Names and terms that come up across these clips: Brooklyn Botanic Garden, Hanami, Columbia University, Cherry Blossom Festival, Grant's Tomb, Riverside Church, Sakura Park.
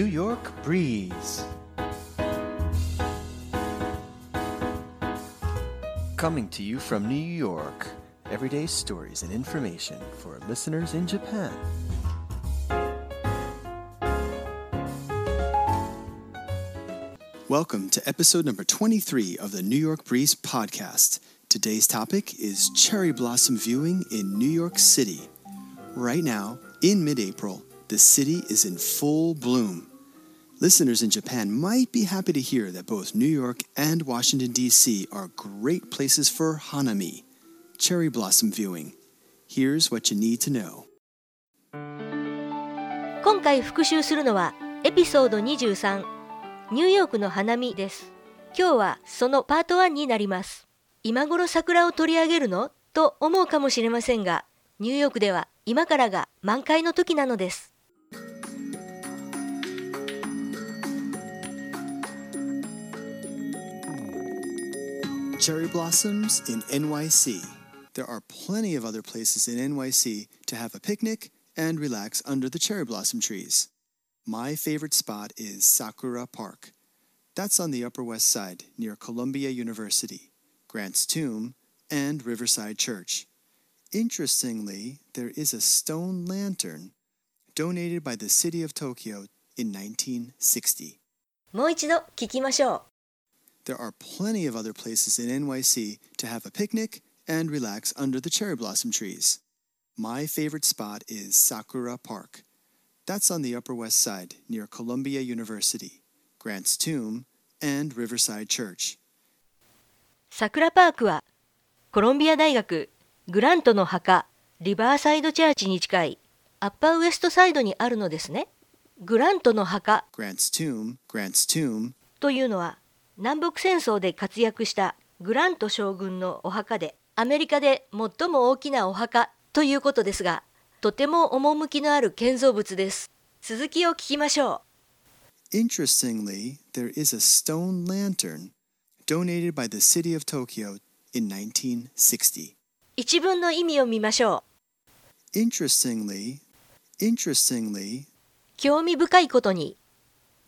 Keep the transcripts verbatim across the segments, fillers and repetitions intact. New York breeze. Coming to you from New York, everyday stories and information for listeners in Japan. Welcome to episode number twenty-three of the New York Breeze podcast. Today's topic is cherry blossom viewing in New York City. Right now, in mid-April, the city is in full bloom. Listeners in Japan might be happy to hear that both New York and Washington, D C are great places for hanami, cherry blossom viewing. Here's what you need to know. 今回復習するのはエピソードにじゅうさん。ニューヨークの花見です。今日はそのパートワンになります。今頃桜を取り上げるの？と思うかもしれませんが、ニューヨークでは今からが満開の時なのです。Cherry blossoms in エヌワイシー. There are plenty of other places in エヌワイシー to have a picnic and relax under the cherry blossom trees.My favorite spot is Sakura Park. That's on the Upper West Side near Columbia University, Grant's Tomb, and Riverside Church. Interestingly, there is a stone lantern donated by the city of Tokyo in nineteen sixty. もう一度聞きましょう。 There are plenty of other places in エヌワイシー to have a picnic and relax under the cherry blossom trees. My favorite spot is Sakura Park.That's on the Upper West Side near Columbia University, Grant's Tomb, and Riverside Church. 桜パークはコロンビア大学グラントの墓リバーサイドチャーチに近いアッパーウエストサイドにあるのですね。グラントの墓 Grant's Tomb, Grant's Tomb というのは南北戦争で活躍したグラント将軍のお墓でアメリカで最も大きなお墓ということですがとても趣のある建造物です。続きを聞きましょう。 Interestingly, there is a stone lantern donated by the city of Tokyo in nineteen sixty. 一文の意味を見ましょう。 Interestingly, interestingly, 興味深いことに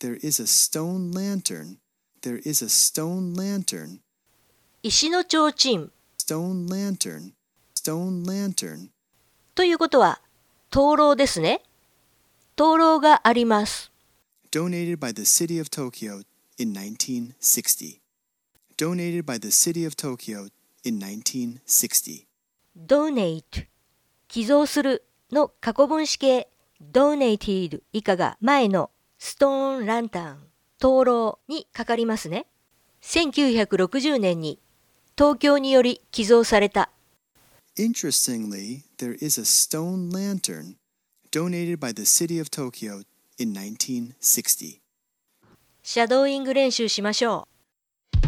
There is a stone lantern, there is a stone lantern. 石の提灯 Stone lantern, stone lantern.ということは、灯籠ですね。灯籠があります。Donated by the city of Tokyo in nineteen sixty. Donated by the city of Tokyo in nineteen sixty. Donate 寄贈するの過去分詞形 Donated 以下が前のストーンランタン灯籠にかかりますね。せんきゅうひゃくろくじゅうねんに東京により寄贈された。Interestingly, there is a stone lantern donated by the city of Tokyo in nineteen sixty. シャドーイング練習しましょう。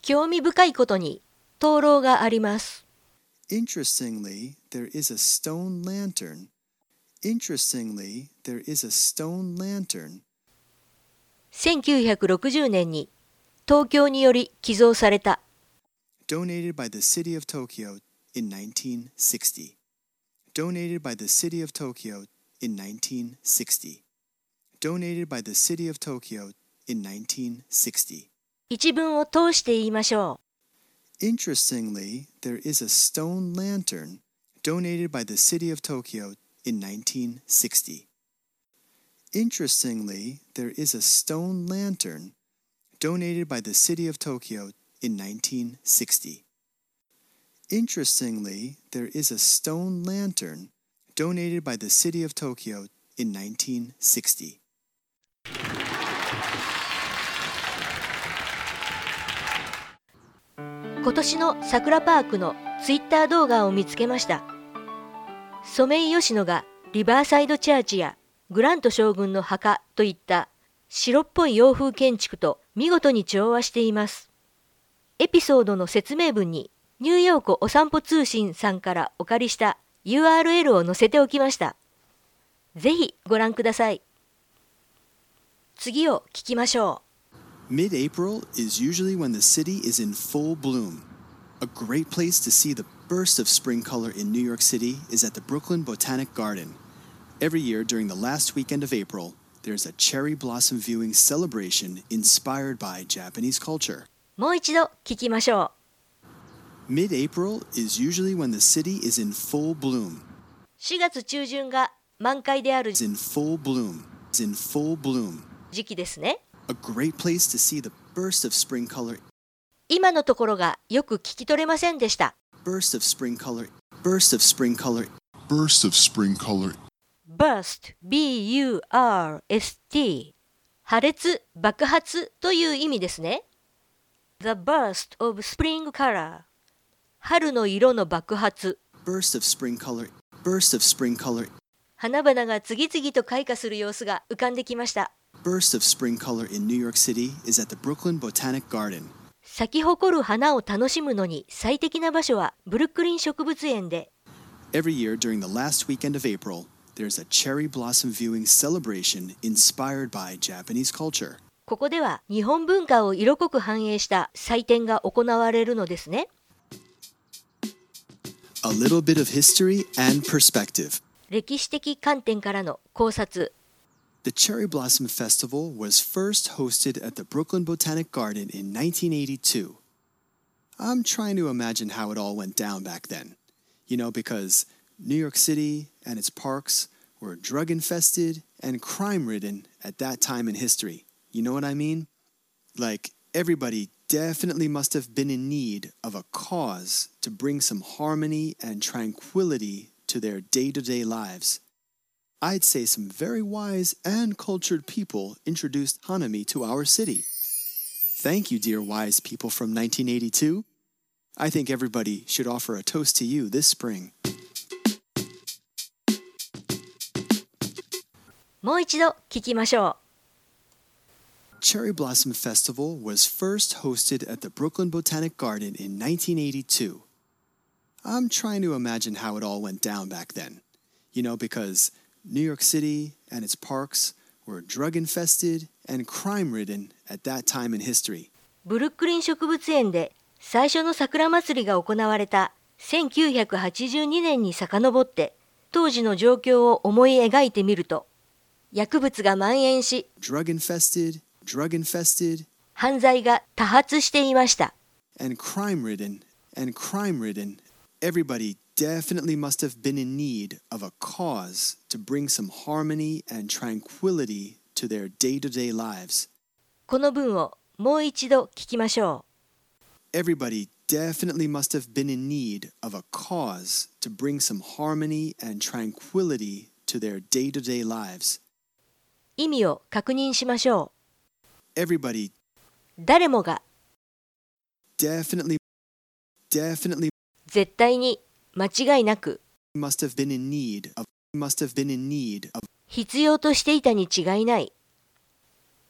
興味深いことに灯籠があります。Interestingly, there is a stone lantern. Interestingly, there is a stone lantern. せんきゅうひゃくろくじゅうねんに東京により寄贈された。Donated by the city of Tokyo in nineteen sixty. Donated by the city of Tokyo in nineteen sixty. Donated by the city of Tokyo in nineteen sixty. 一文を通して言いましょう。 Interestingly, there is a stone lantern donated by the city of Tokyo in nineteen sixty. Interestingly, there is a stone lantern donated by the city of Tokyo in nineteen sixty. Interestingly, there is a stone lantern donated by the city of Tokyo in nineteen sixty. 今年の桜パークのツイッター動画を見つけました。ソメイヨシノがリバーサイドチャーチやグラント将軍の墓といった白っぽい洋風建築と見事に調和しています。エピソードの説明文にニューヨークお散歩通信さんからお借りした ユーアールエル を載せておきました。ぜひご覧ください。次を聞きましょう。Mid-April is usually when the city is in full bloom. A great place to see the burst of spring color in New York City is at the Brooklyn Botanic Garden. Every year during the last weekend of April, there's a cherry blossom viewing celebration inspired by Japanese culture. もう一度聞きましょう。 Mid-April is usually when the city is in full bloom. しがつ中旬が満開である in full bloom. in full bloom. 時期ですね。A great place to see the burst of spring color. 今のところがよく聞き取れませんでした。Burst of spring color. Burst of spring color. Burst of spring color. Burst, B-U-R-S-T. 破裂、爆発という意味ですね。The burst of spring color. 春の色の爆発。Burst of spring color. Burst of spring color. 花々が次々と開花する様子が浮かんできました。Burst of spring color in New York City is at the Brooklyn Botanic Garden. 咲き誇る花を楽しむのに最適な場所はブルックリン植物園で。Every year during the last weekend of April, there's a cherry blossom viewing celebration inspired by Japanese culture. ここでは日本文化を色濃く反映した祭典が行われるのですね。A little bit of history and perspective. 歴史的観点からの考察。The Cherry Blossom Festival was first hosted at the Brooklyn Botanic Garden in nineteen eighty-two. I'm trying to imagine how it all went down back then. You know, because New York City and its parks were drug-infested and crime-ridden at that time in history. You know what I mean? Like, everybody definitely must have been in need of a cause to bring some harmony and tranquility to their day-to-day lives.I'd say some very wise and cultured people introduced Hanami to our city. Thank you, dear wise people from nineteen eighty-two. I think everybody should offer a toast to you this spring. もう一度聞きましょう。 Cherry Blossom Festival was first hosted at the Brooklyn Botanic Garden in nineteen eighty-two. I'm trying to imagine how it all went down back then. You know, because...New York City and its parks were drug-infested and crime-ridden at that time in history. ブルックリン植物園で最初の桜祭りが行われたせんきゅうひゃくはちじゅうにねんに遡って、当時の状況を思い描いてみると、薬物が蔓延し、drug-infested, drug-infested, 犯罪が多発していました。And crime-ridden, and crime-ridden, everybody definitely must have been in need of a cause to bring some harmony and tranquility to their day-to-day lives. この文をもう一度聞きましょう。 Everybody definitely must have been in need of a cause to bring some harmony and tranquility to their day-to-day lives. 意味を確認しましょう。 Everybody 誰もが definitely definitely 絶対に間違いなく must have been in need of must have been in need of 必要としていたに違いない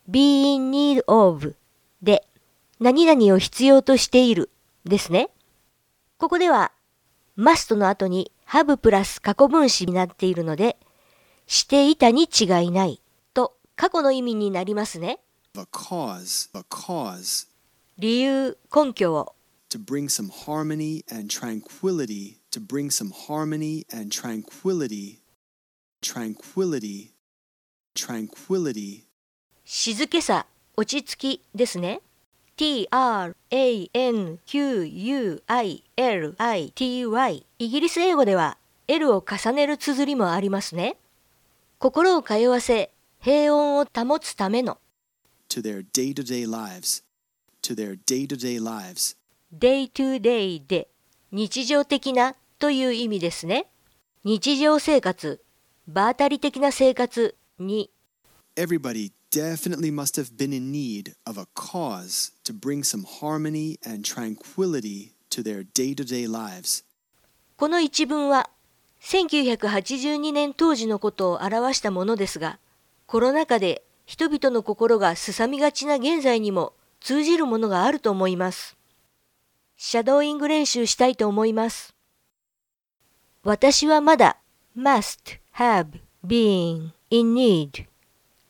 be in need of で何々を必要としているですね。ここでは must の後に have プラス過去分詞になっているのでしていたに違いないと過去の意味になりますね。 a cause, a cause 理由根拠を to bring some harmony and tranquility to bring some harmony and tranquility, tranquility, tranquility. 静けさ、落ち着きですね。T-R-A-N-Q-U-I-L-I-T-Y イギリス英語では L を重ねる綴りもありますね。心を通わせ、平穏を保つための To their day-to-day lives. To their day-to-day lives. Day to day で日常的なという意味ですね。日常生活、場当たり的な生活に Everybody definitely must have been in need of a cause to bring some harmony and tranquility to their day-to-day lives. この一文はせんきゅうひゃくはちじゅうにねん当時のことを表したものですが、コロナ禍で人々の心がすさみがちな現在にも通じるものがあると思います。シャドーイング練習したいと思います。私はまだ must have been in need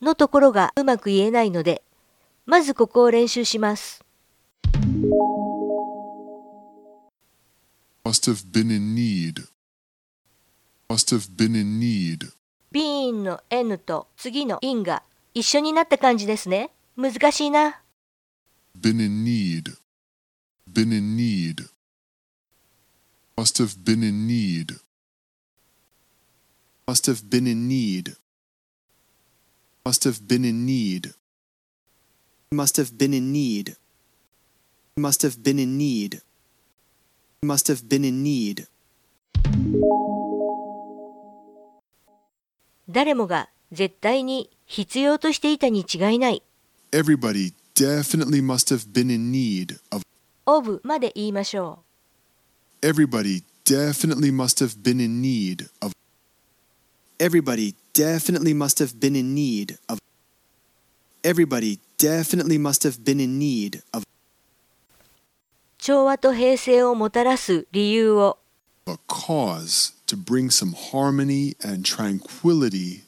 のところがうまく言えないので、まずここを練習します。must have been in need must have been in need ビーンの N と次の in が一緒になった感じですね。難しいな。Been in need. Been in need. Must have been in need. Must have been in need. Must have been in need. Must have been in need. Must have been in need. Must have been in need. 誰もが絶対に必要としていたに違いない。 Everybody definitely must have been in need of of まで言いましょう。 Everybody definitely must have been in need of Everybody definitely must have been in need of Everybody definitely must have been in need of 調和と平成をもたらす理由を A cause to bring some harmony and tranquility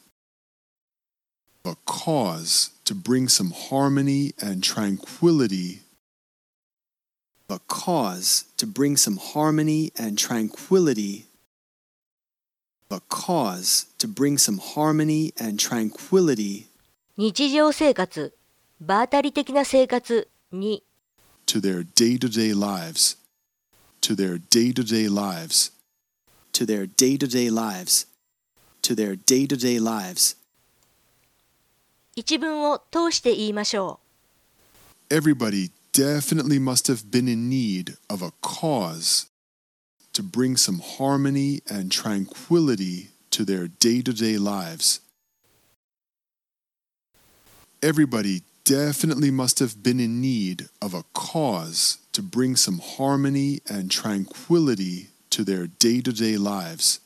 A cause to bring some harmony and tranquility A cause to bring some harmony and tranquility A cause to bring some harmony and tranquility 日常生活、場当たり的な生活に To their day-to-day lives To their day-to-day lives To their day-to-day lives To their day-to-day lives 一文を通して言いましょう。 Everybody definitely must have been in need of a cause to bring some harmony and tranquility to their day-to-day lives. Everybody definitely must have been in need of a cause to bring some harmony and tranquility to their day-to-day lives.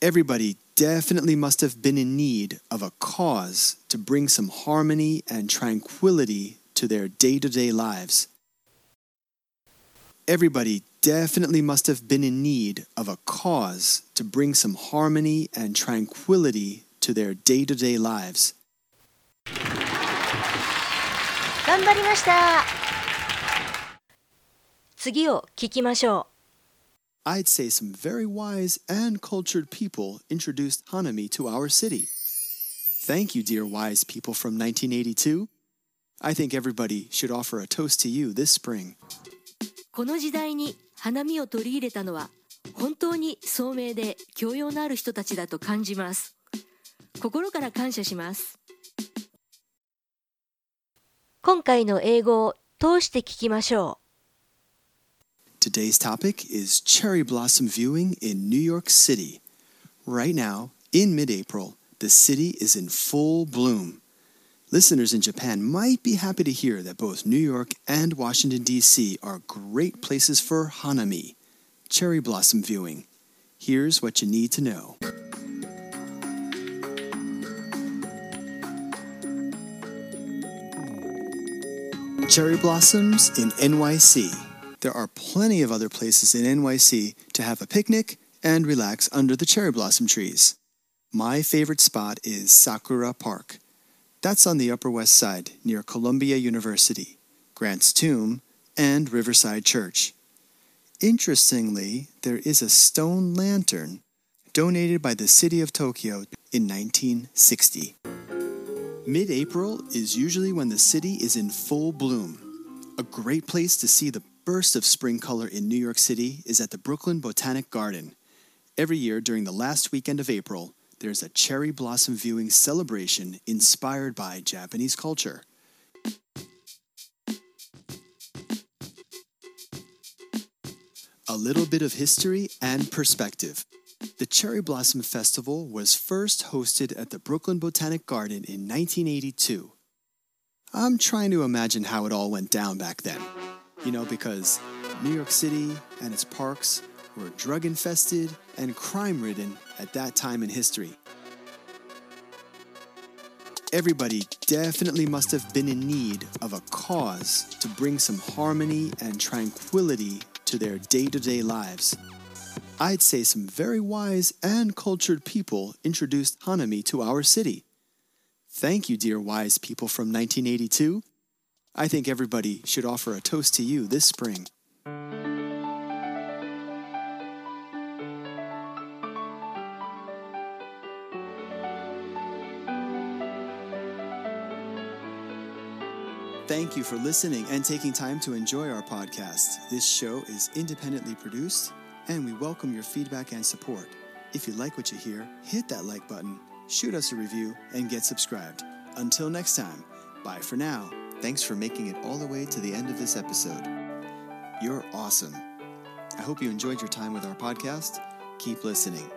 Everybody definitely must have been in need of a cause to bring some harmony and tranquility to their day-to-day lives.Everybody definitely must have been in need of a cause to bring some harmony and tranquility to their day-to-day lives. 頑張りました。次を聞きましょう。I'd say some very wise and cultured people introduced Hanami to our city. Thank you, dear wise people from nineteen eighty-two. I think everybody should offer a toast to you this spring.この時代に花見を取り入れたのは本当に聡明で教養のある人たちだと感じます。心から感謝します。今回の英語を通して聞きましょう。Today's topic is cherry blossom viewing in New York City. Right now, in mid-April, the city is in full bloom. Listeners in Japan might be happy to hear that both New York and Washington, D C are great places for hanami, cherry blossom viewing. Here's what you need to know. Cherry blossoms in N Y C. There are plenty of other places in N Y C to have a picnic and relax under the cherry blossom trees. My favorite spot is Sakura Park.That's on the Upper West Side, near Columbia University, Grant's Tomb, and Riverside Church. Interestingly, there is a stone lantern donated by the city of Tokyo in nineteen sixty. Mid-April is usually when the city is in full bloom. A great place to see the burst of spring color in New York City is at the Brooklyn Botanic Garden. Every year during the last weekend of April,There's a cherry blossom viewing celebration inspired by Japanese culture. A little bit of history and perspective. The Cherry Blossom Festival was first hosted at the Brooklyn Botanic Garden in nineteen eighty-two. I'm trying to imagine how it all went down back then. You know, because New York City and its parks were drug-infested and crime-ridden at that time in history. Everybody definitely must have been in need of a cause to bring some harmony and tranquility to their day-to-day lives. I'd say some very wise and cultured people introduced hanami to our city. Thank you, dear wise people from nineteen eighty-two. I think everybody should offer a toast to you this spring. Thank you for listening and taking time to enjoy our podcast. This show is independently produced, and we welcome your feedback and support. If you like what you hear, hit that like button, shoot us a review, and get subscribed. Until next time, bye for now. Thanks for making it all the way to the end of this episode. You're awesome. I hope you enjoyed your time with our podcast. Keep listening.